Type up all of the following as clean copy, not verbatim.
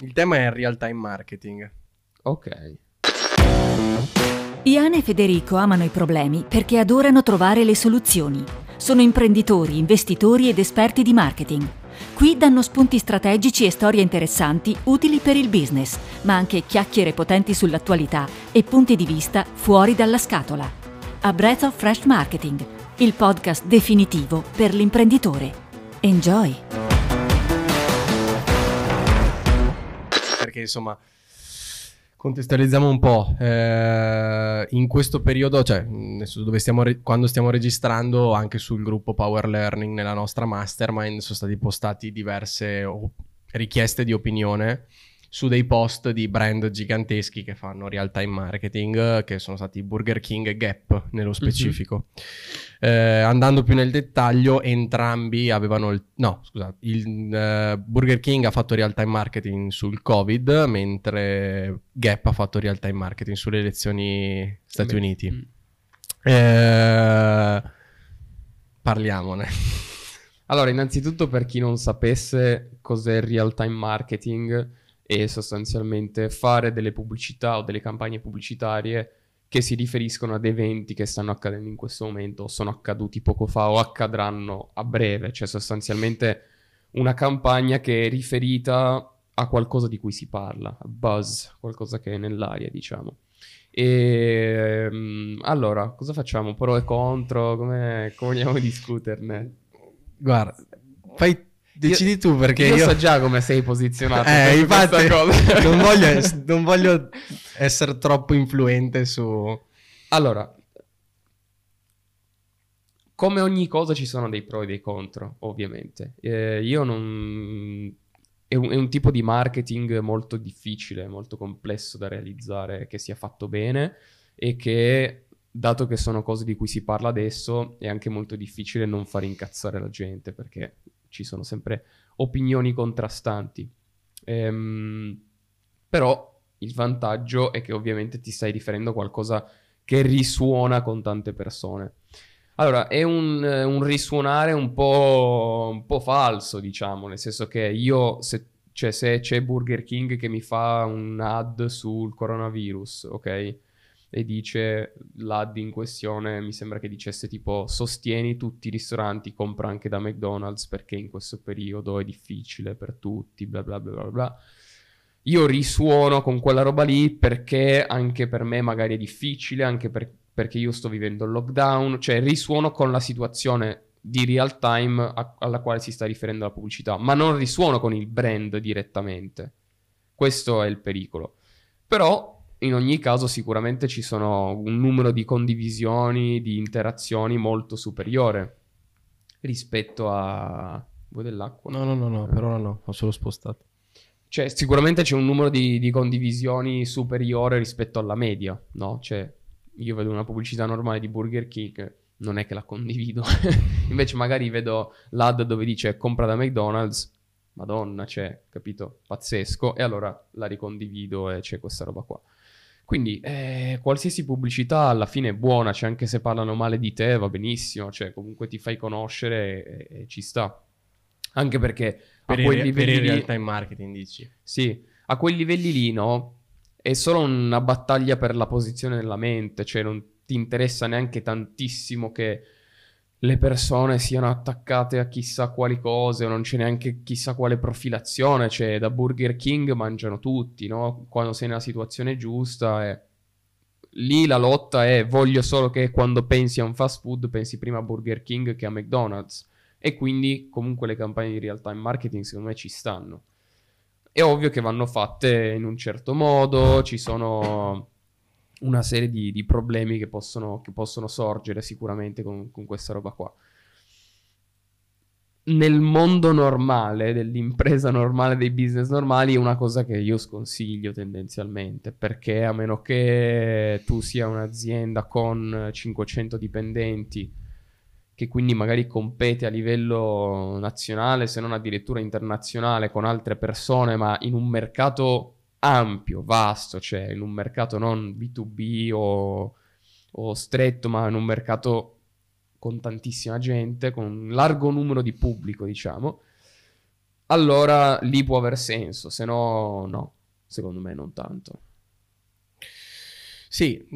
Il tema è real time marketing. Ok. Ian e Federico amano i problemi perché adorano trovare le soluzioni. Sono imprenditori, investitori ed esperti di marketing. Qui danno spunti strategici e storie interessanti utili per il business, ma anche chiacchiere potenti sull'attualità e punti di vista fuori dalla scatola. A Breath of Fresh Marketing, il podcast definitivo per l'imprenditore. Enjoy! Perché insomma, contestualizziamo un po', in questo periodo, cioè dove quando stiamo registrando, anche sul gruppo Power Learning, nella nostra mastermind, sono stati postati diverse richieste di opinione su dei post di brand giganteschi che fanno real time marketing, che sono stati Burger King e Gap nello specifico. Andando più nel dettaglio, entrambi avevano Burger King ha fatto real time marketing sul Covid, mentre Gap ha fatto real time marketing sulle elezioni Stati Uniti. Parliamone. Allora, innanzitutto, per chi non sapesse cos'è il real time marketing, è sostanzialmente fare delle pubblicità o delle campagne pubblicitarie che si riferiscono ad eventi che stanno accadendo in questo momento, o sono accaduti poco fa o accadranno a breve. Cioè sostanzialmente una campagna che è riferita a qualcosa di cui si parla, buzz, qualcosa che è nell'aria, diciamo. E allora, cosa facciamo? Pro e contro? Come vogliamo discuterne? Guarda, decidi tu, perché io so già come sei posizionato. Infatti, cosa. non voglio essere troppo influente su... Allora, come ogni cosa ci sono dei pro e dei contro, ovviamente. È un tipo di marketing molto difficile, molto complesso da realizzare, che sia fatto bene e che, dato che sono cose di cui si parla adesso, è anche molto difficile non far incazzare la gente, perché ci sono sempre opinioni contrastanti. Però il vantaggio è che ovviamente ti stai riferendo a qualcosa che risuona con tante persone. Allora, è un risuonare un po' falso, diciamo, nel senso che se c'è Burger King che mi fa un ad sul coronavirus, ok? E dice, l'ad in questione mi sembra che dicesse tipo: sostieni tutti i ristoranti, compra anche da McDonald's perché in questo periodo è difficile per tutti, bla bla bla bla bla. Io risuono con quella roba lì perché anche per me magari è difficile, anche perché io sto vivendo il lockdown. Cioè risuono con la situazione di real time alla quale si sta riferendo la pubblicità, ma non risuono con il brand direttamente. Questo è il pericolo. Però in ogni caso sicuramente ci sono un numero di condivisioni, di interazioni molto superiore rispetto a... Vuoi dell'acqua? No, per ora no, ho solo spostato. Cioè sicuramente c'è un numero di condivisioni superiore rispetto alla media, no? Cioè io vedo una pubblicità normale di Burger King, non è che la condivido. Invece magari vedo l'ad dove dice compra da McDonald's, Madonna, cioè, capito? Pazzesco. E allora la ricondivido e c'è questa roba qua. Quindi qualsiasi pubblicità alla fine è buona, cioè anche se parlano male di te va benissimo, cioè comunque ti fai conoscere e ci sta. Anche perché a quei livelli lì... Per il real time marketing dici? Sì, a quei livelli lì, no? È solo una battaglia per la posizione nella mente, cioè non ti interessa neanche tantissimo che le persone siano attaccate a chissà quali cose, o non c'è neanche chissà quale profilazione. Cioè da Burger King mangiano tutti, no? Quando sei nella situazione giusta lì la lotta è: voglio solo che quando pensi a un fast food pensi prima a Burger King che a McDonald's. E quindi comunque le campagne di real time marketing secondo me ci stanno. È ovvio che vanno fatte in un certo modo, ci sono una serie di problemi che possono sorgere sicuramente con questa roba qua. Nel mondo normale, dell'impresa normale, dei business normali, è una cosa che io sconsiglio tendenzialmente, perché a meno che tu sia un'azienda con 500 dipendenti, che quindi magari compete a livello nazionale, se non addirittura internazionale, con altre persone, ma in un mercato ampio, vasto, cioè in un mercato non B2B o stretto, ma in un mercato con tantissima gente, con un largo numero di pubblico, diciamo, allora lì può aver senso, se no no, secondo me non tanto. Sì,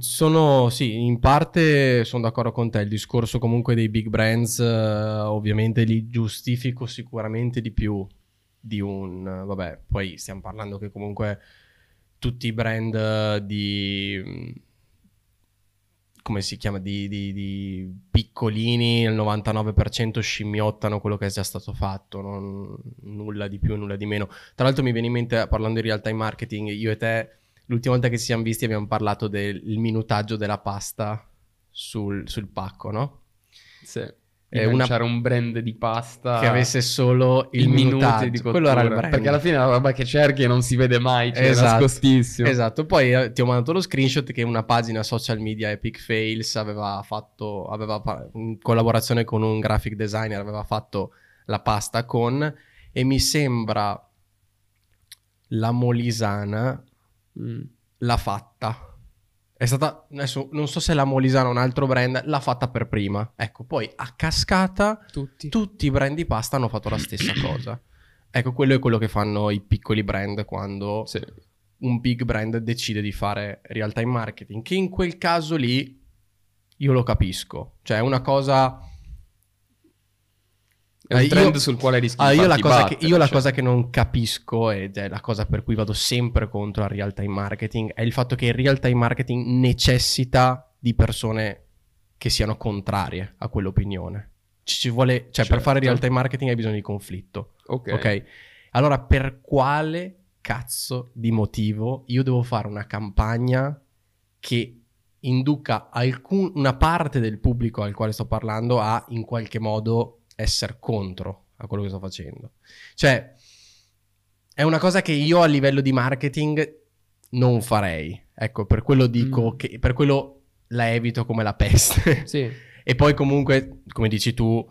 sono, sì, in parte sono d'accordo con te. Il discorso comunque dei big brands ovviamente li giustifico sicuramente di più di un... vabbè, poi stiamo parlando che comunque tutti i brand di... come si chiama? Di piccolini, il 99% scimmiottano quello che è già stato fatto, non, nulla di più, nulla di meno. Tra l'altro mi viene in mente, parlando di real time marketing, io e te... l'ultima volta che ci siamo visti abbiamo parlato del minutaggio della pasta sul pacco, no? Sì. Lanciare un brand di pasta che avesse solo il minutaggio di cottura. Quello era il brand. Perché alla fine è una roba che cerchi e non si vede mai, cioè esatto, è nascostissimo. Esatto. Poi ti ho mandato lo screenshot che una pagina social media Epic Fails aveva fatto, in collaborazione con un graphic designer, aveva fatto la pasta con, e mi sembra la Molisana l'ha fatta, è stata, adesso non so se la Molisana o un altro brand l'ha fatta per prima, ecco, poi a cascata tutti i brand di pasta hanno fatto la stessa cosa. Ecco, quello è quello che fanno i piccoli brand quando sì, un big brand decide di fare real time marketing, che in quel caso lì io lo capisco, cioè è una cosa, è un trend sul quale rischi di farti battere. Io la cosa che non capisco, ed è la cosa per cui vado sempre contro al real time marketing, è il fatto che il real time marketing necessita di persone che siano contrarie a quell'opinione. Ci vuole, cioè, certo, per fare real time marketing hai bisogno di conflitto. Ok. Allora per quale cazzo di motivo io devo fare una campagna che induca una parte del pubblico al quale sto parlando a in qualche modo essere contro a quello che sto facendo? Cioè è una cosa che io a livello di marketing non farei, ecco, per quello dico che per quello la evito come la peste. Sì. E poi comunque, come dici tu,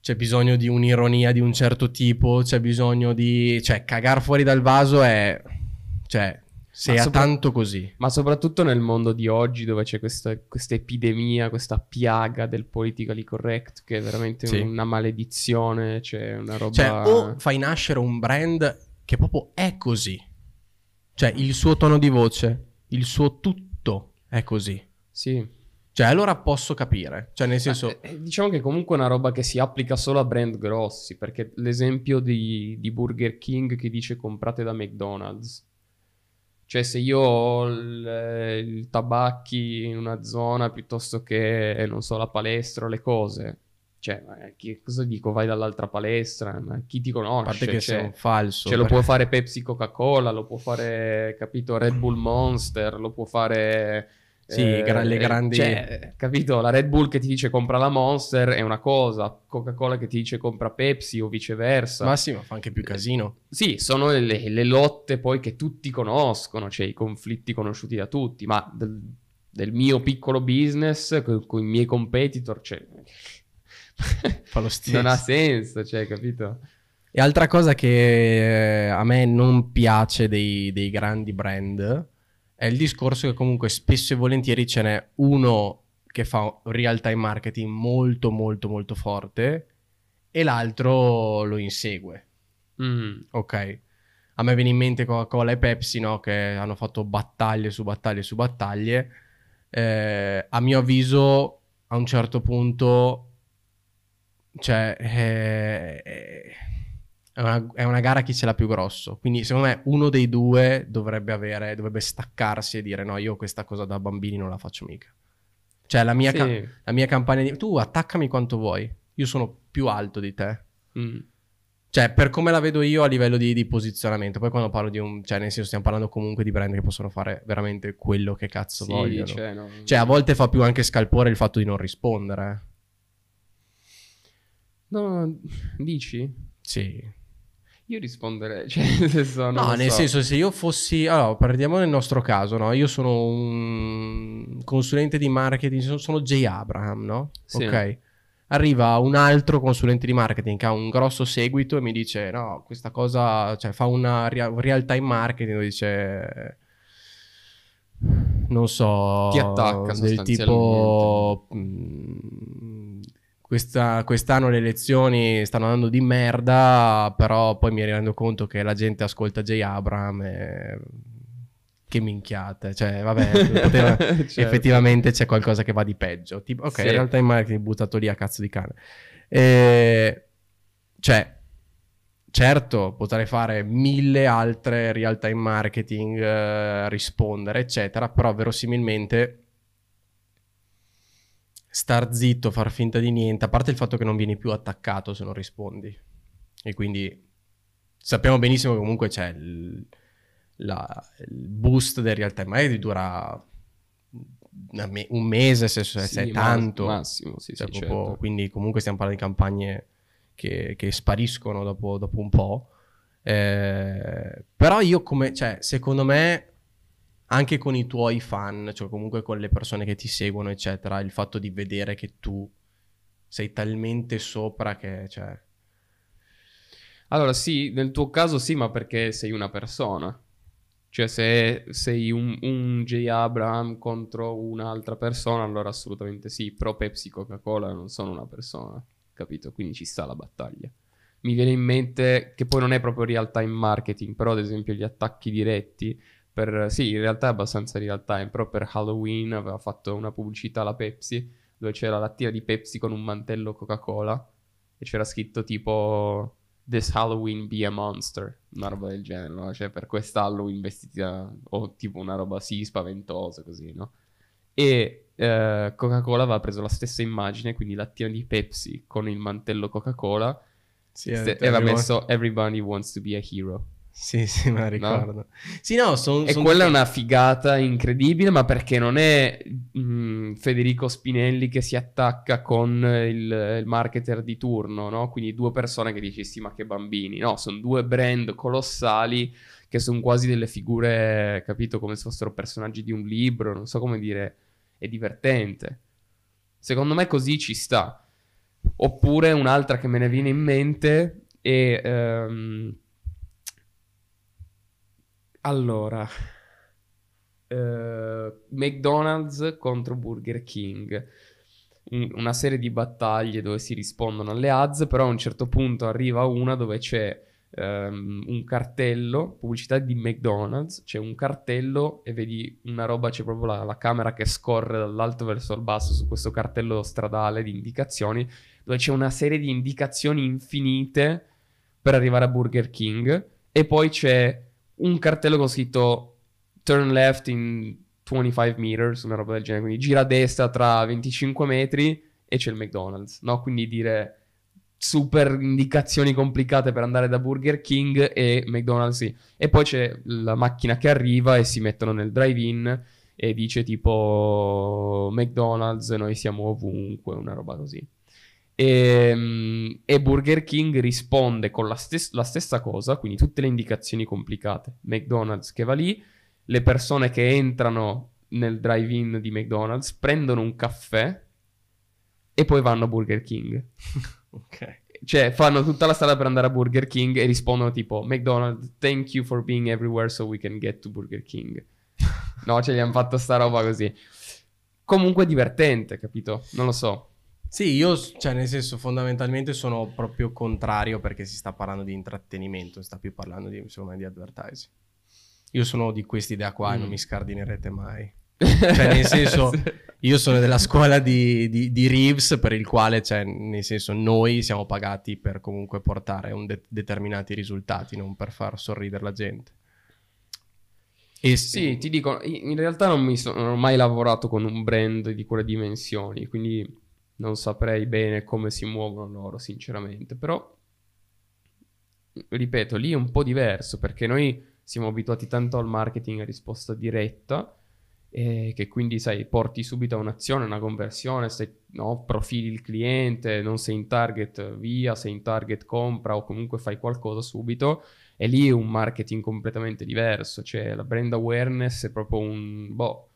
c'è bisogno di un'ironia di un certo tipo, c'è bisogno di, cioè, cagar fuori dal vaso è, cioè, se è tanto così. Ma soprattutto nel mondo di oggi, dove c'è questa epidemia, questa piaga del politically correct, che è veramente una maledizione, cioè una roba... Cioè, o fai nascere un brand che proprio è così. Cioè, il suo tono di voce, il suo tutto è così. Sì. Cioè, allora posso capire. Cioè, nel senso... diciamo che comunque è una roba che si applica solo a brand grossi, perché l'esempio di Burger King che dice comprate da McDonald's. Cioè, se io ho il tabacchi in una zona piuttosto che, non so, la palestra o le cose, cioè, cosa dico? Vai dall'altra palestra, ma chi ti conosce? A parte che sei un falso. Cioè, lo può fare Pepsi, Coca-Cola, lo può fare, capito, Red Bull Monster, lo può fare... Sì, le grandi... Cioè, capito, la Red Bull che ti dice compra la Monster è una cosa, Coca-Cola che ti dice compra Pepsi o viceversa. Ma sì, ma fa anche più casino. Sì, sono le lotte poi che tutti conoscono, cioè i conflitti conosciuti da tutti, ma del mio piccolo business con i miei competitor, cioè... fa lo stesso. Non ha senso, cioè, capito? E altra cosa che a me non piace dei grandi brand... è il discorso che comunque spesso e volentieri ce n'è uno che fa real time marketing molto molto molto forte e l'altro lo insegue. Ok, a me viene in mente Coca-Cola e Pepsi, no? Che hanno fatto battaglie su battaglie su battaglie. A mio avviso, a un certo punto, cioè è una gara chi ce l'ha più grosso, quindi secondo me uno dei due dovrebbe staccarsi e dire no, io questa cosa da bambini non la faccio mica, cioè la mia campagna di tu attaccami quanto vuoi, io sono più alto di te. Cioè, per come la vedo io a livello di posizionamento. Poi quando parlo di cioè, nel senso, stiamo parlando comunque di brand che possono fare veramente quello che cazzo vogliono, cioè a volte fa più anche scalpore il fatto di non rispondere. No, dici? Sì. Io risponderei, cioè, nel senso, se io fossi... Allora, parliamo del nostro caso, no? Io sono un consulente di marketing, sono Jay Abraham, no? Sì. Ok. Arriva un altro consulente di marketing che ha un grosso seguito e mi dice, no, questa cosa... Cioè, fa una real-time marketing, dove dice... Non so... Ti attacca, sostanzialmente. Del tipo... Quest'anno le lezioni stanno andando di merda, però poi mi rendo conto che la gente ascolta Jay Abraham e... che minchiate, cioè vabbè, poteva... certo. Effettivamente c'è qualcosa che va di peggio, tipo, ok, sì. In realtà in marketing buttato lì a cazzo di cane, cioè certo potrei fare 1000 altre real time marketing, rispondere eccetera, però verosimilmente star zitto, far finta di niente, a parte il fatto che non vieni più attaccato se non rispondi, e quindi sappiamo benissimo che comunque c'è il boost del real time marketing, dura un mese se è tanto massimo, sì, cioè, sì, proprio, certo. Quindi comunque stiamo parlando di campagne che spariscono dopo un po', però io come, cioè secondo me anche con i tuoi fan, cioè comunque con le persone che ti seguono eccetera, il fatto di vedere che tu sei talmente sopra che, cioè... Allora sì, nel tuo caso sì, ma perché sei una persona, cioè se sei un Jay Abraham contro un'altra persona, allora assolutamente sì, però Pepsi, Coca-Cola non sono una persona, capito? Quindi ci sta la battaglia. Mi viene in mente che poi non è proprio real time marketing, però ad esempio gli attacchi diretti per, sì, in realtà è abbastanza real time, però per Halloween aveva fatto una pubblicità alla Pepsi dove c'era la tira di Pepsi con un mantello Coca-Cola e c'era scritto tipo "This Halloween be a monster", una roba del genere, no? Cioè per quest'Halloween vestita, o tipo una roba sì spaventosa così, no? E Coca-Cola aveva preso la stessa immagine, quindi la tira di Pepsi con il mantello Coca-Cola, sì, e aveva messo "Everybody wants to be a hero". Sì, sì, me la ricordo. No? Sì, no, e quella è una figata incredibile, ma perché non è Federico Spinelli che si attacca con il marketer di turno, no? Quindi due persone che dici sì, ma che bambini. No, sono due brand colossali che sono quasi delle figure, capito, come se fossero personaggi di un libro, non so come dire, è divertente. Secondo me così ci sta. Oppure un'altra che me ne viene in mente è... Allora, McDonald's contro Burger King, una serie di battaglie dove si rispondono alle ads, però a un certo punto arriva una dove c'è un cartello, pubblicità di McDonald's, c'è un cartello e vedi una roba, c'è proprio la camera che scorre dall'alto verso il basso su questo cartello stradale di indicazioni, dove c'è una serie di indicazioni infinite per arrivare a Burger King, e poi c'è un cartello con scritto "turn left in 25 meters", una roba del genere, quindi gira a destra tra 25 metri e c'è il McDonald's, no? Quindi dire super indicazioni complicate per andare da Burger King e McDonald's, sì. E poi c'è la macchina che arriva e si mettono nel drive-in e dice tipo "McDonald's, noi siamo ovunque", una roba così. E Burger King risponde con la stessa cosa, quindi tutte le indicazioni complicate, McDonald's che va lì, le persone che entrano nel drive-in di McDonald's prendono un caffè e poi vanno a Burger King. Ok. Cioè fanno tutta la strada per andare a Burger King e rispondono tipo "McDonald's, thank you for being everywhere so we can get to Burger King". No, cioè gli hanno fatto sta roba così. Comunque divertente, capito? Non lo so. Sì, io, cioè nel senso, fondamentalmente sono proprio contrario, perché si sta parlando di intrattenimento, non sta più parlando di, secondo me, di advertising. Io sono di quest'idea qua e non mi scardinerete mai. Cioè nel senso, io sono della scuola di Reeves, per il quale, cioè nel senso, noi siamo pagati per comunque portare determinati risultati, non per far sorridere la gente. E sì, ti dico, in realtà non ho mai lavorato con un brand di quelle dimensioni, quindi... non saprei bene come si muovono loro, sinceramente. Però, ripeto, lì è un po' diverso, perché noi siamo abituati tanto al marketing a risposta diretta, che quindi, sai, porti subito a un'azione, una conversione, se no, profili il cliente, non sei in target, via, sei in target, compra, o comunque fai qualcosa subito. E lì è un marketing completamente diverso. Cioè, la brand awareness è proprio un... boh,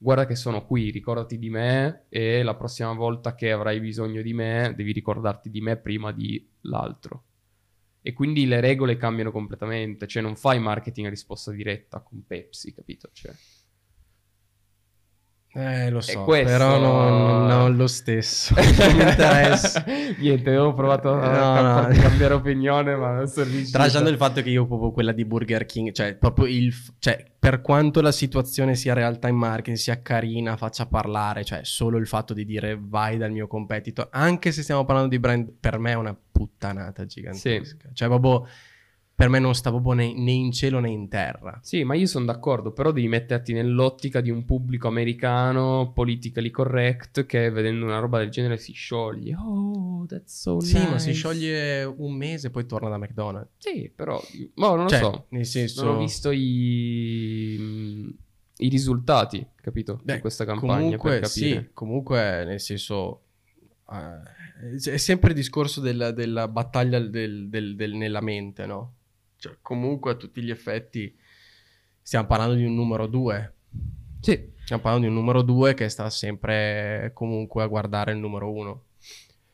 guarda che sono qui, ricordati di me, e la prossima volta che avrai bisogno di me devi ricordarti di me prima di l'altro. E quindi le regole cambiano completamente, cioè non fai marketing a risposta diretta con Pepsi, capito? Cioè... Lo so, questo... però non lo stesso. Non mi interessa. Niente, avevo provato a cambiare opinione, ma non sono riuscito. Tralasciando il fatto che io proprio quella di Burger King, cioè proprio per quanto la situazione sia real time marketing, sia carina, faccia parlare, cioè solo il fatto di dire vai dal mio competitor, anche se stiamo parlando di brand, per me è una puttanata gigantesca. Sì. Cioè proprio... per me non sta proprio né in cielo né in terra. Sì, ma io sono d'accordo, però devi metterti nell'ottica di un pubblico americano politically correct che vedendo una roba del genere si scioglie. Oh, that's so nice. Sì, ma si scioglie un mese e poi torna da McDonald's. Sì, però... boh, non lo so. Nel senso... non ho visto i risultati, capito? Beh, di questa campagna, comunque, per capire. Sì, comunque, nel senso... è sempre il discorso della battaglia nella mente, no? Cioè, comunque a tutti gli effetti stiamo parlando di un numero 2. Sì. Stiamo parlando di un numero 2 che sta sempre comunque a guardare il numero 1.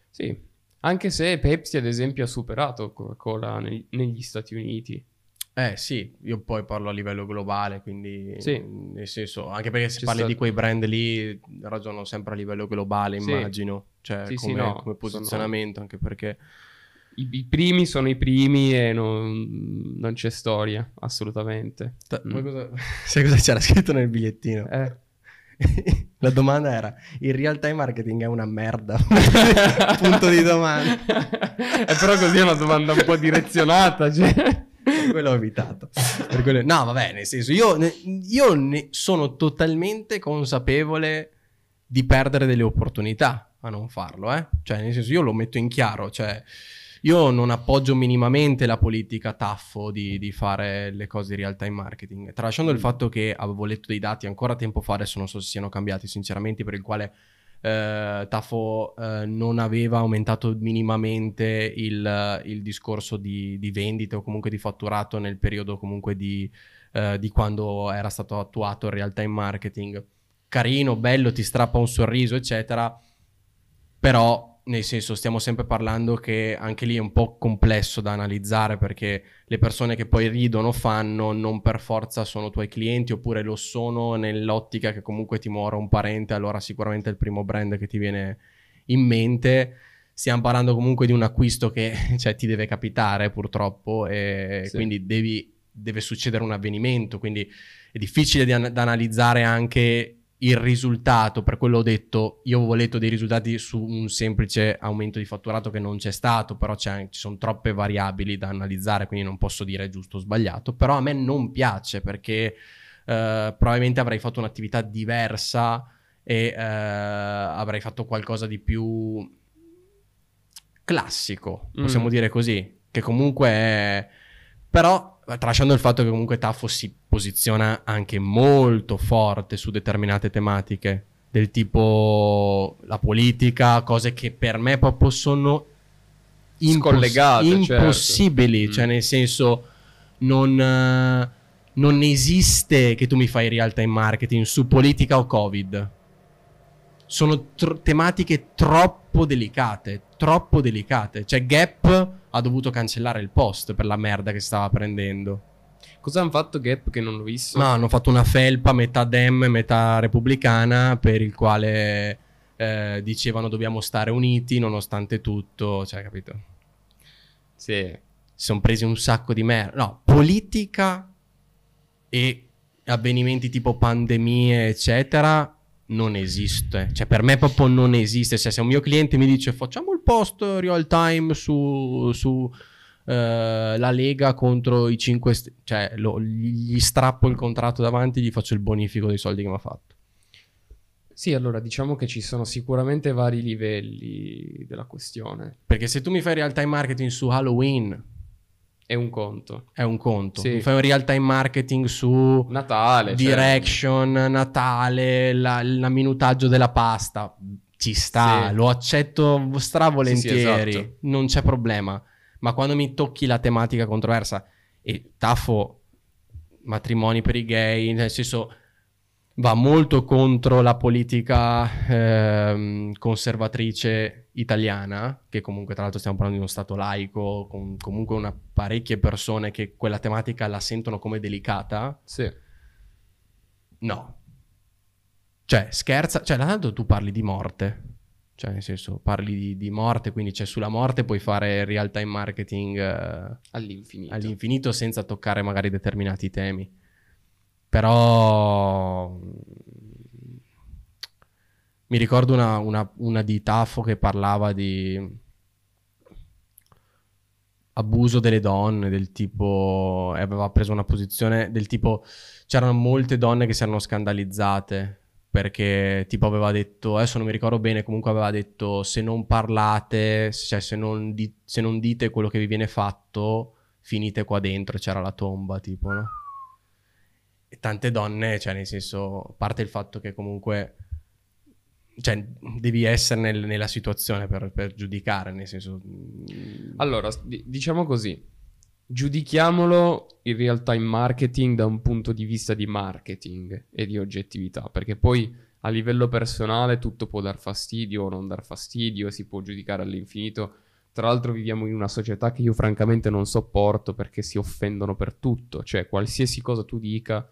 Sì. Anche se Pepsi ad esempio ha superato Coca-Cola negli Stati Uniti. Sì, io poi parlo a livello globale, quindi sì. Nel senso, anche perché se parli di quei brand lì ragiono sempre a livello globale, sì. Immagino, cioè sì, come posizionamento, anche perché... I primi sono i primi e non c'è storia, assolutamente. Sai cosa c'era scritto nel bigliettino? La domanda era: il real time marketing è una merda? Punto di domanda. Però così è una domanda un po' direzionata, cioè... per quello ho evitato. No, vabbè, nel senso, io ne sono totalmente consapevole di perdere delle opportunità a non farlo, Cioè, nel senso, io lo metto in chiaro, cioè... io non appoggio minimamente la politica Taffo di fare le cose di real time marketing, tralasciando il fatto che avevo letto dei dati ancora tempo fa, adesso non so se siano cambiati sinceramente, per il quale Taffo non aveva aumentato minimamente il discorso di vendite o comunque di fatturato nel periodo comunque di quando era stato attuato il real time marketing. Carino, bello, ti strappa un sorriso eccetera, però... nel senso, stiamo sempre parlando che anche lì è un po' complesso da analizzare, perché le persone che poi ridono fanno non per forza sono tuoi clienti, oppure lo sono nell'ottica che comunque ti muore un parente, allora sicuramente è il primo brand che ti viene in mente. Stiamo parlando comunque di un acquisto che, cioè, ti deve capitare purtroppo, e sì. Quindi deve succedere un avvenimento, quindi è difficile da analizzare anche il risultato. Per quello ho detto, io avevo letto dei risultati su un semplice aumento di fatturato che non c'è stato, però ci sono troppe variabili da analizzare, quindi non posso dire giusto o sbagliato, però a me non piace perché probabilmente avrei fatto un'attività diversa e avrei fatto qualcosa di più classico, possiamo dire così, che comunque è... però... tralasciando il fatto che comunque Taffo si posiziona anche molto forte su determinate tematiche, del tipo la politica, cose che per me proprio sono scollegate, impossibili, certo. Cioè nel senso non esiste che tu mi fai real time marketing su politica o Covid. Sono tematiche troppo delicate. Cioè Gap ha dovuto cancellare il post per la merda che stava prendendo. Cosa hanno fatto Gap che non l'ho visto? No, hanno fatto una felpa metà Dem, metà repubblicana, per il quale dicevano dobbiamo stare uniti nonostante tutto, cioè, capito? Sì. Si sono presi un sacco di merda. No, politica e avvenimenti tipo pandemie eccetera non esiste, cioè per me proprio non esiste. Cioè, se un mio cliente mi dice facciamo il post real time su la Lega contro i 5 Stelle, cioè gli strappo il contratto davanti, gli faccio il bonifico dei soldi che mi ha fatto. Sì, allora diciamo che ci sono sicuramente vari livelli della questione, perché se tu mi fai real time marketing su Halloween è un conto. Sì. Mi fai un real time marketing su Natale, direction, certo. Natale, la minutaggio della pasta. Ci sta, sì. Lo accetto stravolentieri, sì, esatto. Non c'è problema. Ma quando mi tocchi la tematica controversa, e Taffo, matrimoni per i gay, nel senso va molto contro la politica conservatrice italiana, che comunque tra l'altro stiamo parlando di uno stato laico, con comunque parecchie persone che quella tematica la sentono come delicata. Sì. No. Cioè, scherza, cioè, tanto tu parli di morte, cioè, nel senso, parli di morte, quindi cioè, sulla morte puoi fare real time marketing all'infinito. All'infinito senza toccare magari determinati temi. Però mi ricordo una di Taffo che parlava di abuso delle donne, del tipo, aveva preso una posizione del tipo, c'erano molte donne che si erano scandalizzate perché tipo aveva detto, adesso non mi ricordo bene, comunque aveva detto se non parlate, cioè se non dite quello che vi viene fatto, finite qua dentro, c'era la tomba, tipo, no? E tante donne, cioè nel senso, a parte il fatto che comunque, cioè devi essere nella situazione per giudicare, nel senso. Allora, diciamo così, giudichiamolo il real time marketing da un punto di vista di marketing e di oggettività, perché poi a livello personale tutto può dar fastidio o non dar fastidio, si può giudicare all'infinito. Tra l'altro viviamo in una società che io francamente non sopporto, perché si offendono per tutto, cioè qualsiasi cosa tu dica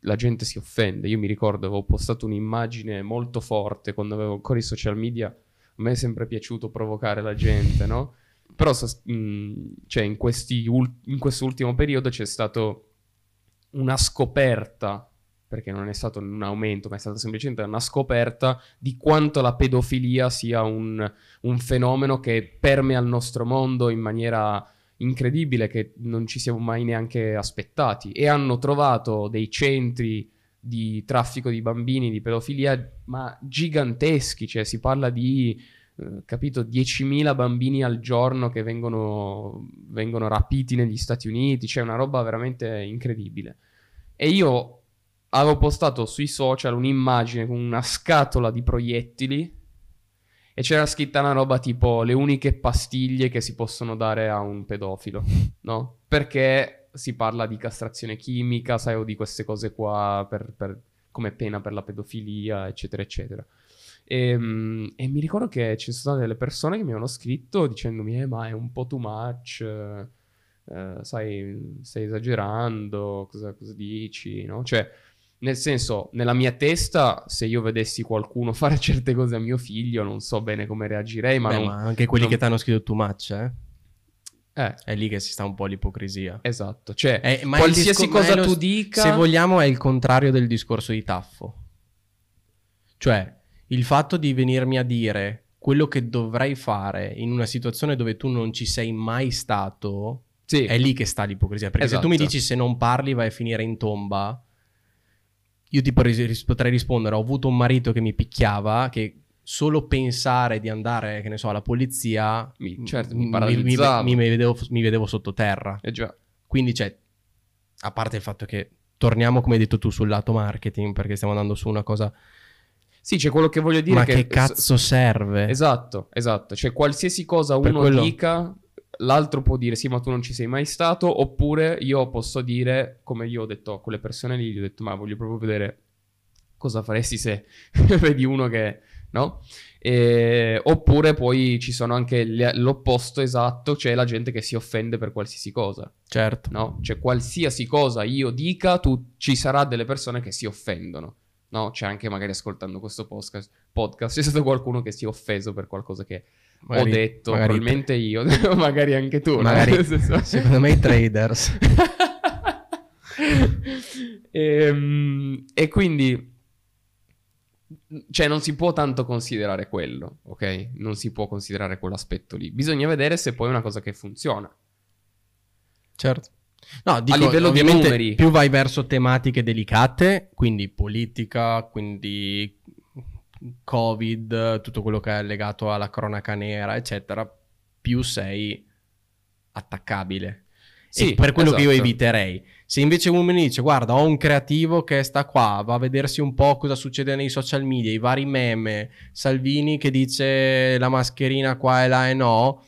la gente si offende. Io mi ricordo, avevo postato un'immagine molto forte quando avevo ancora i social media, a me è sempre piaciuto provocare la gente, no? Però cioè, in quest'ultimo periodo c'è stato una scoperta, perché non è stato un aumento, ma è stata semplicemente una scoperta di quanto la pedofilia sia un fenomeno che permea il nostro mondo in maniera incredibile, che non ci siamo mai neanche aspettati, e hanno trovato dei centri di traffico di bambini, di pedofilia, ma giganteschi, cioè si parla di, capito, 10.000 bambini al giorno che vengono rapiti negli Stati Uniti, cioè una roba veramente incredibile. E io avevo postato sui social un'immagine con una scatola di proiettili e c'era scritta una roba tipo le uniche pastiglie che si possono dare a un pedofilo, no? Perché si parla di castrazione chimica, sai, o di queste cose qua come pena per la pedofilia, eccetera, eccetera. E mi ricordo che ci sono state delle persone che mi hanno scritto dicendomi, ma è un po' too much, sai, stai esagerando, cosa dici, no? Cioè, nel senso, nella mia testa, se io vedessi qualcuno fare certe cose a mio figlio, non so bene come reagirei, ma, ma anche quelli che ti hanno scritto too much, è lì che si sta un po' l'ipocrisia. Esatto, cioè, ma qualsiasi cosa tu dica, se vogliamo, è il contrario del discorso di Taffo. Cioè, il fatto di venirmi a dire quello che dovrei fare in una situazione dove tu non ci sei mai stato, sì, è lì che sta l'ipocrisia. Perché esatto, se tu mi dici se non parli vai a finire in tomba, io ti potrei rispondere, ho avuto un marito che mi picchiava, che solo pensare di andare, che ne so, alla polizia, mi vedevo sottoterra. Già. Quindi, cioè, a parte il fatto che torniamo, come hai detto tu, sul lato marketing, perché stiamo andando su una cosa... Sì, c'è quello che voglio dire. Ma che cazzo serve? Esatto, esatto. Cioè, qualsiasi cosa uno dica, l'altro può dire sì, ma tu non ci sei mai stato, oppure io posso dire, come io ho detto a quelle persone lì, gli ho detto ma voglio proprio vedere cosa faresti se vedi uno che, no? Oppure poi ci sono anche l'opposto esatto, cioè la gente che si offende per qualsiasi cosa. Certo. No? Cioè qualsiasi cosa io dica, ci sarà delle persone che si offendono, no? C'è anche magari ascoltando questo podcast c'è stato qualcuno che si è offeso per qualcosa che... Magari, ho detto, probabilmente io, magari anche tu. Magari, no? Secondo me i traders. E quindi, cioè, non si può tanto considerare quello, ok? Non si può considerare quell'aspetto lì. Bisogna vedere se poi è una cosa che funziona. Certo. No, dico, a livello di numeri, più vai verso tematiche delicate, quindi politica, quindi... Covid, tutto quello che è legato alla cronaca nera, eccetera, più sei attaccabile. Sì, e per quello esatto, che io eviterei. Se invece uno mi dice guarda, ho un creativo che sta qua, va a vedersi un po' cosa succede nei social media, i vari meme, Salvini che dice la mascherina qua e là e no,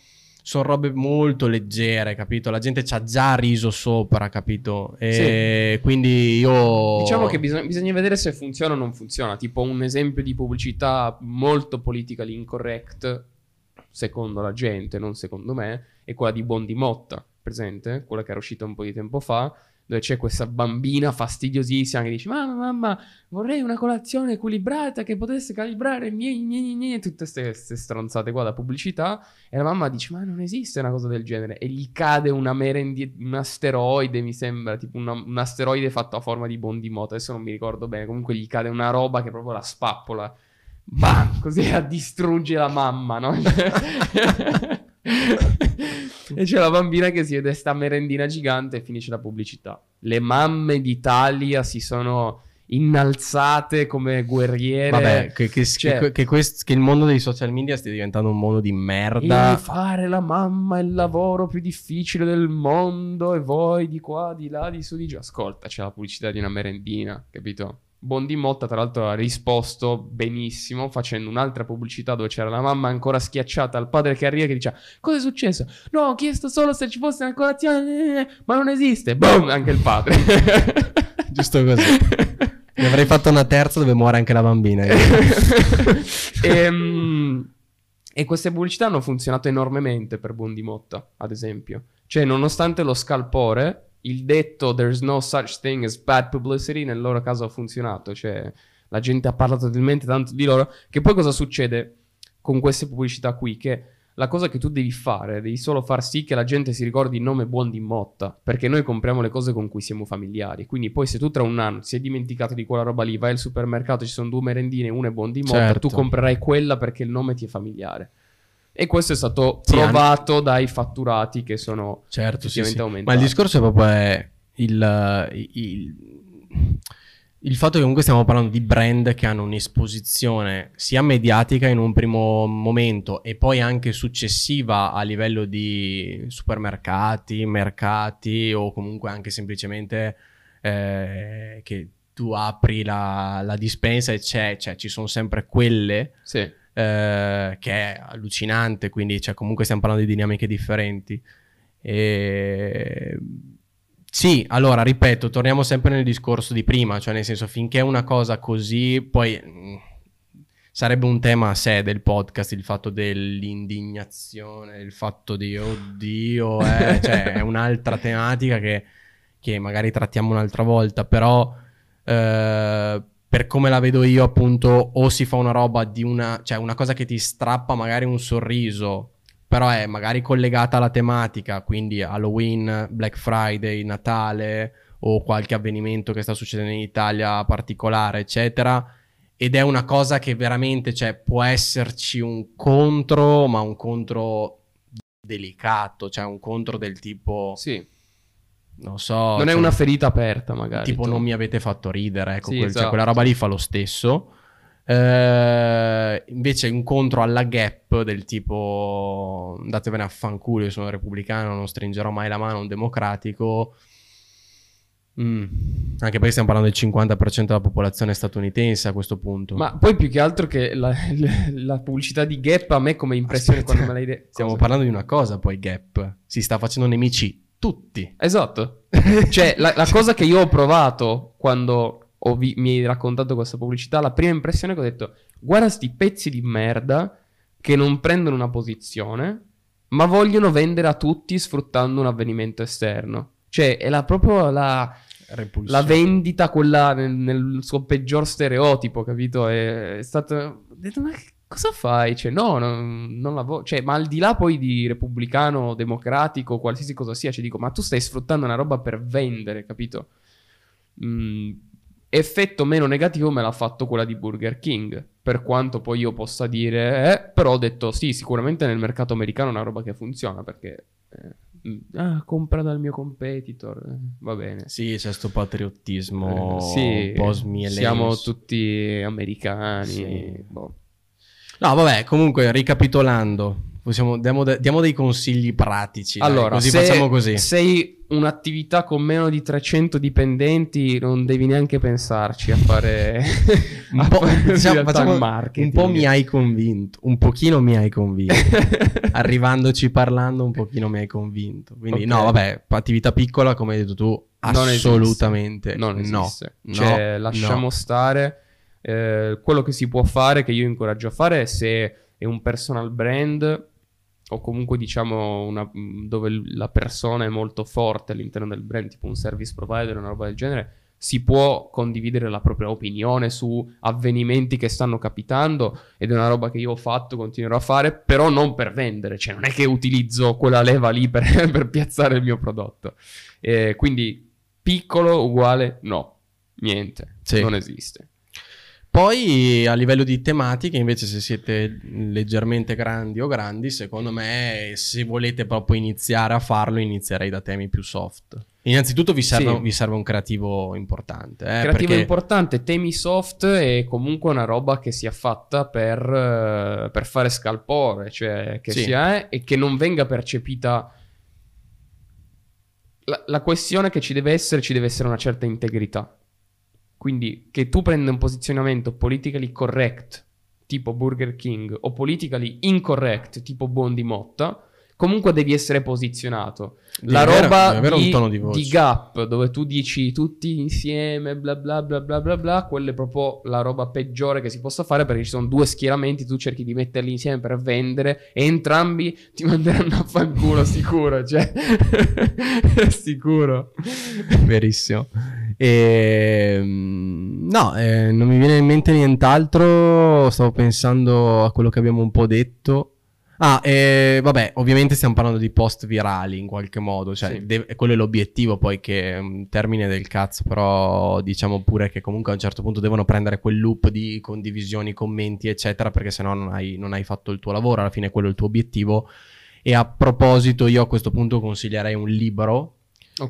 sono robe molto leggere, capito? La gente ci ha già riso sopra, capito? E sì, quindi io... Diciamo che bisogna vedere se funziona o non funziona. Tipo un esempio di pubblicità molto politically incorrect, secondo la gente, non secondo me, è quella di Bondi Motta, presente? Quella che era uscita un po' di tempo fa, dove c'è questa bambina fastidiosissima che dice mamma, mamma, vorrei una colazione equilibrata che potesse calibrare tutte queste stronzate qua da pubblicità, e la mamma dice ma non esiste una cosa del genere, e gli cade una un asteroide, mi sembra, tipo un asteroide fatto a forma di Bondi Motta, adesso non mi ricordo bene, comunque gli cade una roba che proprio la spappola, bam, così la distrugge la mamma, no? E c'è la bambina che si vede sta merendina gigante e finisce la pubblicità. Le mamme d'Italia si sono innalzate come guerriere. Vabbè, che il mondo dei social media stia diventando un mondo di merda. E fare la mamma è il lavoro più difficile del mondo, e voi di qua, di là, di su, di giù. Ascolta, c'è la pubblicità di una merendina, capito? Bondi Motta, tra l'altro, ha risposto benissimo facendo un'altra pubblicità dove c'era la mamma ancora schiacciata al padre che arriva, che dice cosa è successo? No, ho chiesto solo se ci fosse una colazione, ma non esiste. Boom, anche il padre. Giusto così. Ne avrei fatto una terza dove muore anche la bambina. E queste pubblicità hanno funzionato enormemente per Bondi Motta, ad esempio. Cioè, nonostante lo scalpore, il detto "there's no such thing as bad publicity" nel loro caso ha funzionato. Cioè, la gente ha parlato talmente tanto di loro che poi cosa succede con queste pubblicità qui? Che la cosa che tu devi fare, devi solo far sì che la gente si ricordi il nome Bondi Motta, perché noi compriamo le cose con cui siamo familiari. Quindi poi se tu tra un anno ti sei dimenticato di quella roba lì, vai al supermercato, ci sono due merendine, una è Bondi Motta, certo, tu comprerai quella perché il nome ti è familiare. E questo è stato provato dai fatturati che sono aumentati. Ma il discorso è proprio il fatto che comunque stiamo parlando di brand che hanno un'esposizione sia mediatica in un primo momento e poi anche successiva a livello di supermercati, mercati, o comunque anche semplicemente che tu apri la dispensa e ci sono sempre quelle. Sì. Che è allucinante, quindi comunque stiamo parlando di dinamiche differenti. Sì, allora ripeto, torniamo sempre nel discorso di prima, nel senso, finché una cosa così, poi sarebbe un tema a sé del podcast il fatto dell'indignazione, il fatto di oddio, è un'altra tematica che magari trattiamo un'altra volta, però per come la vedo io, appunto, o si fa una roba di una cosa che ti strappa magari un sorriso, però è magari collegata alla tematica, quindi Halloween, Black Friday, Natale o qualche avvenimento che sta succedendo in Italia particolare, eccetera, ed è una cosa che veramente, può esserci un contro, ma un contro delicato, un contro del tipo... Sì. Non so, non è una ferita aperta, magari. Tipo, non mi avete fatto ridere, ecco, sì, esatto. Quella roba lì fa lo stesso. Invece incontro alla Gap del tipo "datevene a fanculo, io sono repubblicano, non stringerò mai la mano a un democratico". Anche perché stiamo parlando del 50% della popolazione statunitense a questo punto. Ma poi più che altro che la pubblicità di Gap a me come impressione... Aspetta, quando me l'hai detto. Stiamo parlando di una cosa, poi Gap si sta facendo nemici tutti. Esatto. La cosa che io ho provato quando mi hai raccontato questa pubblicità, la prima impressione che ho detto: guarda sti pezzi di merda che non prendono una posizione ma vogliono vendere a tutti sfruttando un avvenimento esterno. È proprio la vendita quella nel suo peggior stereotipo, capito? È stato... Ho detto, ma che cosa fai? Non la voglio. Ma al di là poi di repubblicano, democratico, qualsiasi cosa sia, dico, ma tu stai sfruttando una roba per vendere, capito? Effetto meno negativo me l'ha fatto quella di Burger King, per quanto poi io possa dire, però ho detto sì, sicuramente nel mercato americano è una roba che funziona, perché... compra dal mio competitor, va bene. Sì, c'è sto patriottismo, sì, un po' smielente. Siamo tutti americani, sì. Boh. No, vabbè, comunque, ricapitolando, diamo dei consigli pratici. Allora, così facciamo così. Sei un'attività con meno di 300 dipendenti, non devi neanche pensarci a fare marketing. Un po' mi hai convinto, un pochino mi hai convinto. Arrivandoci parlando, un pochino mi hai convinto. Quindi okay. No, vabbè, attività piccola, come hai detto tu, assolutamente non esiste. Lasciamo stare. Quello che si può fare, che io incoraggio a fare, se è un personal brand, o comunque diciamo dove la persona è molto forte all'interno del brand, tipo un service provider o una roba del genere, si può condividere la propria opinione su avvenimenti che stanno capitando, ed è una roba che io ho fatto, continuerò a fare, però non per vendere, cioè non è che utilizzo quella leva lì per piazzare il mio prodotto. Quindi piccolo uguale no, niente, sì, non esiste. Poi a livello di tematiche invece, se siete leggermente grandi o grandi, secondo me se volete proprio iniziare a farlo, inizierei da temi più soft. Innanzitutto vi serve un creativo importante. Creativo importante, temi soft e comunque una roba che sia fatta per fare scalpore, cioè che sia e che non venga percepita. La questione che ci deve essere una certa integrità. Quindi che tu prenda un posizionamento politically correct, tipo Burger King, o politically incorrect, tipo Bondi Motta, comunque devi essere posizionato. La roba di Gap, dove tu dici tutti insieme, bla bla bla bla bla bla, quella è proprio la roba peggiore che si possa fare, perché ci sono due schieramenti, tu cerchi di metterli insieme per vendere e entrambi ti manderanno a fanculo, sicuro, cioè sicuro. Verissimo. Non mi viene in mente nient'altro, stavo pensando a quello che abbiamo un po' detto. Vabbè, ovviamente stiamo parlando di post virali in qualche modo, cioè quello è l'obiettivo, poi che è un termine del cazzo, però diciamo pure che comunque a un certo punto devono prendere quel loop di condivisioni, commenti eccetera, perché sennò non hai fatto il tuo lavoro, alla fine quello è il tuo obiettivo. E a proposito, io a questo punto consiglierei un libro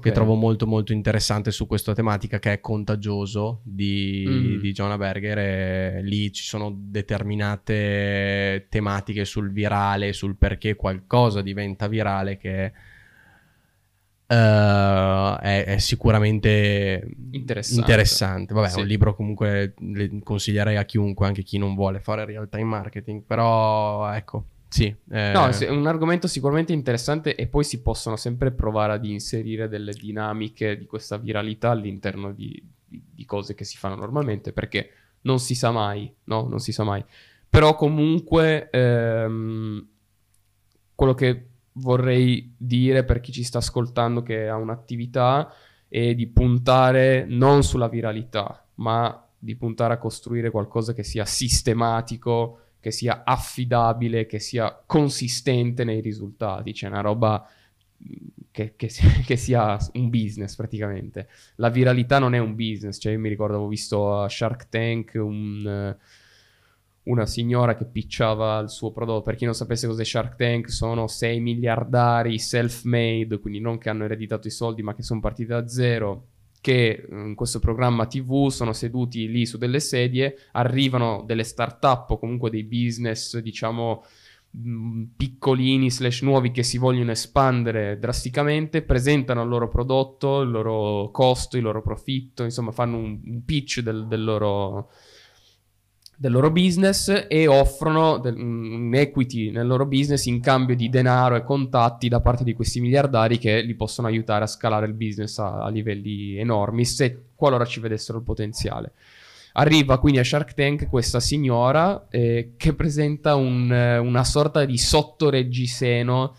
che trovo molto molto interessante su questa tematica, che è Contagioso di Jonah Berger, e lì ci sono determinate tematiche sul virale, sul perché qualcosa diventa virale, che è sicuramente interessante. Vabbè, è un libro comunque consiglierei a chiunque, anche chi non vuole fare real time marketing, però ecco. No, è un argomento sicuramente interessante, e poi si possono sempre provare ad inserire delle dinamiche di questa viralità all'interno di cose che si fanno normalmente, perché non si sa mai, no? Non si sa mai. Però comunque quello che vorrei dire per chi ci sta ascoltando che ha un'attività è di puntare non sulla viralità, ma di puntare a costruire qualcosa che sia sistematico, che sia affidabile, che sia consistente nei risultati, cioè una roba che sia un business praticamente. La viralità non è un business, cioè io mi ricordo avevo visto a Shark Tank una signora che pitchava il suo prodotto. Per chi non sapesse cos'è Shark Tank, sono 6 miliardari self-made, quindi non che hanno ereditato i soldi ma che sono partiti da zero, che in questo programma TV sono seduti lì su delle sedie, arrivano delle start-up o comunque dei business, diciamo, piccolini / nuovi, che si vogliono espandere drasticamente, presentano il loro prodotto, il loro costo, il loro profitto, insomma fanno un pitch del loro business e offrono un equity nel loro business in cambio di denaro e contatti da parte di questi miliardari, che li possono aiutare a scalare il business a livelli enormi se qualora ci vedessero il potenziale. Arriva quindi a Shark Tank questa signora che presenta una sorta di sottoreggiseno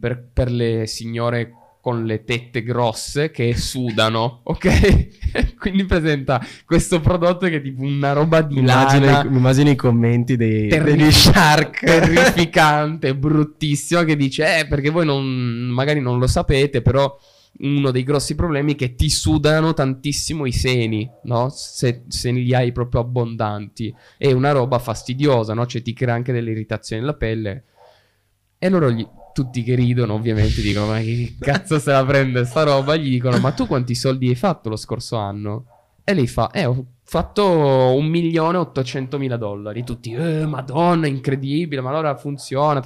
per le signore con le tette grosse che sudano, ok? Quindi presenta questo prodotto che è tipo una roba di lana. Immagino i commenti degli shark. Terrificante, bruttissimo, che dice, perché voi magari non lo sapete, però uno dei grossi problemi è che ti sudano tantissimo i seni, no? Se li hai proprio abbondanti. È una roba fastidiosa, no? Cioè ti crea anche delle irritazioni nella pelle. E loro tutti che ridono ovviamente dicono ma che cazzo se la prende sta roba, gli dicono ma tu quanti soldi hai fatto lo scorso anno? E lei fa ho fatto $1.800.000, tutti madonna incredibile, ma allora funziona,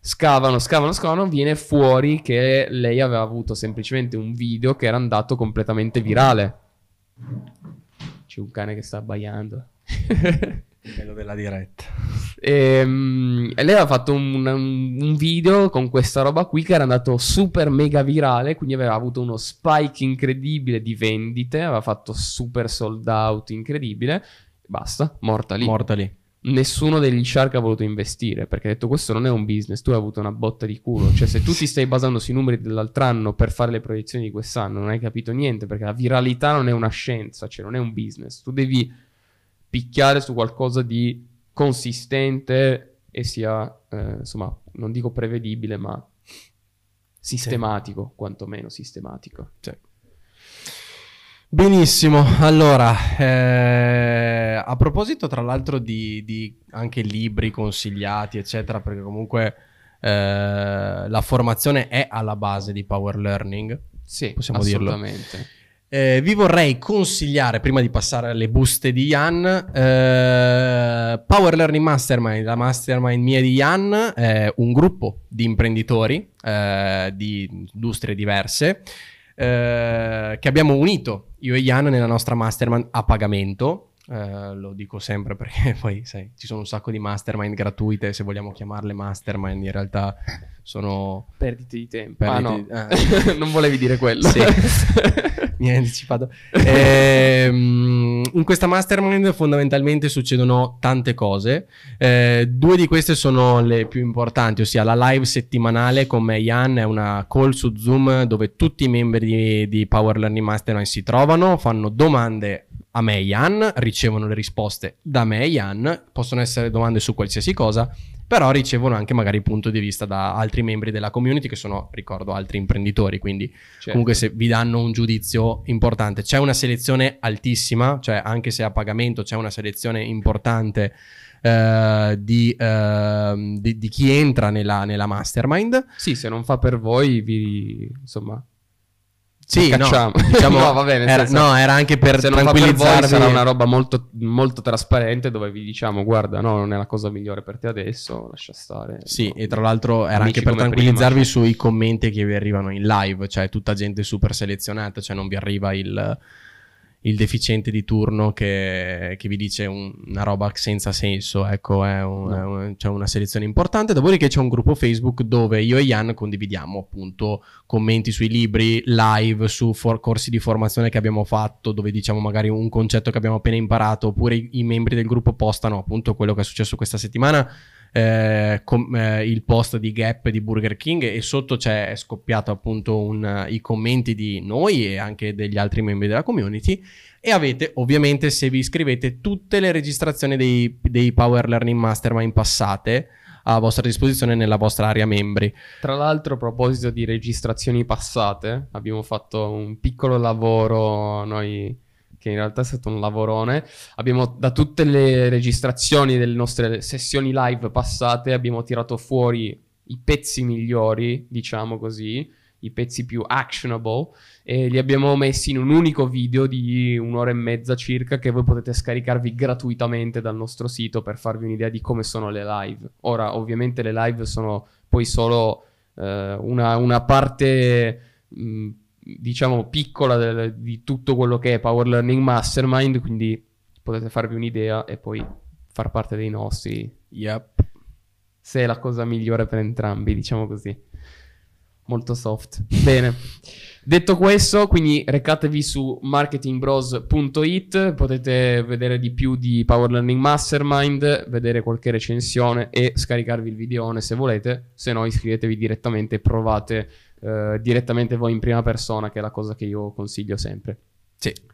Scavano, viene fuori che lei aveva avuto semplicemente un video che era andato completamente virale. C'è un cane che sta abbaiando. Quello della diretta. E lei aveva fatto un video con questa roba qui che era andato super mega virale, quindi aveva avuto uno spike incredibile di vendite, aveva fatto super sold out incredibile, basta, morta lì. nessuno degli shark ha voluto investire, perché ha detto questo non è un business, tu hai avuto una botta di culo, cioè se tu ti stai basando sui numeri dell'altro anno per fare le proiezioni di quest'anno non hai capito niente, perché la viralità non è una scienza, cioè non è un business, tu devi picchiare su qualcosa di consistente e sia insomma, non dico prevedibile, ma sistematico, sì, quantomeno sistematico, sì. Benissimo, allora, a proposito tra l'altro di anche libri consigliati eccetera, perché comunque la formazione è alla base di Power Learning, sì, possiamo dirlo. Vi vorrei consigliare, prima di passare alle buste di Ian, Power Learning Mastermind, la mastermind mia di Ian, un gruppo di imprenditori di industrie diverse, che abbiamo unito io e Ian nella nostra mastermind a pagamento, lo dico sempre perché poi sai, ci sono un sacco di mastermind gratuite, se vogliamo chiamarle mastermind in realtà sono perdite di tempo. Non volevi dire quello, sì. Mi hai anticipato. In questa mastermind fondamentalmente succedono tante cose, due di queste sono le più importanti, ossia la live settimanale con me e Ian, è una call su Zoom dove tutti i membri di Power Learning Mastermind si trovano, fanno domande a me e Ian, ricevono le risposte da me e Ian, possono essere domande su qualsiasi cosa, però ricevono anche magari punto di vista da altri membri della community che sono, ricordo, altri imprenditori, quindi certo, comunque se vi danno un giudizio importante. C'è una selezione altissima, cioè anche se a pagamento c'è una selezione importante di chi entra nella mastermind. Sì, se non fa per voi vi, insomma... Sì, no, diciamo, no, va bene, era anche per tranquillizzarvi. Sarà una roba molto, molto trasparente dove vi diciamo guarda, no, non è la cosa migliore per te adesso, lascia stare. Sì, no, e tra l'altro era anche per tranquillizzarvi prima, sui commenti che vi arrivano in live, cioè tutta gente super selezionata, cioè non vi arriva il deficiente di turno che vi dice una roba senza senso, ecco, c'è una selezione importante. Dopodiché c'è un gruppo Facebook dove io e Ian condividiamo appunto commenti sui libri, live su corsi di formazione che abbiamo fatto, dove diciamo magari un concetto che abbiamo appena imparato, oppure i membri del gruppo postano appunto quello che è successo questa settimana, il post di Gap di Burger King, e sotto è scoppiato appunto i commenti di noi e anche degli altri membri della community, e avete ovviamente, se vi iscrivete, tutte le registrazioni dei Power Learning Mastermind passate a vostra disposizione nella vostra area membri. Tra l'altro, a proposito di registrazioni passate, abbiamo fatto un piccolo lavoro noi, che in realtà è stato un lavorone. Abbiamo, da tutte le registrazioni delle nostre sessioni live passate, abbiamo tirato fuori i pezzi migliori, diciamo così, i pezzi più actionable, e li abbiamo messi in un unico video di 1 ora e mezza circa, che voi potete scaricarvi gratuitamente dal nostro sito per farvi un'idea di come sono le live. Ora, ovviamente le live sono poi solo una parte... diciamo piccola di tutto quello che è Power Learning Mastermind, quindi potete farvi un'idea e poi far parte dei nostri. Yep. Se è la cosa migliore per entrambi, diciamo così. Molto soft. Bene. Detto questo, quindi recatevi su marketingbros.it, potete vedere di più di Power Learning Mastermind, vedere qualche recensione e scaricarvi il videone se volete, se no iscrivetevi direttamente e provate direttamente voi in prima persona, che è la cosa che io consiglio sempre. Sì.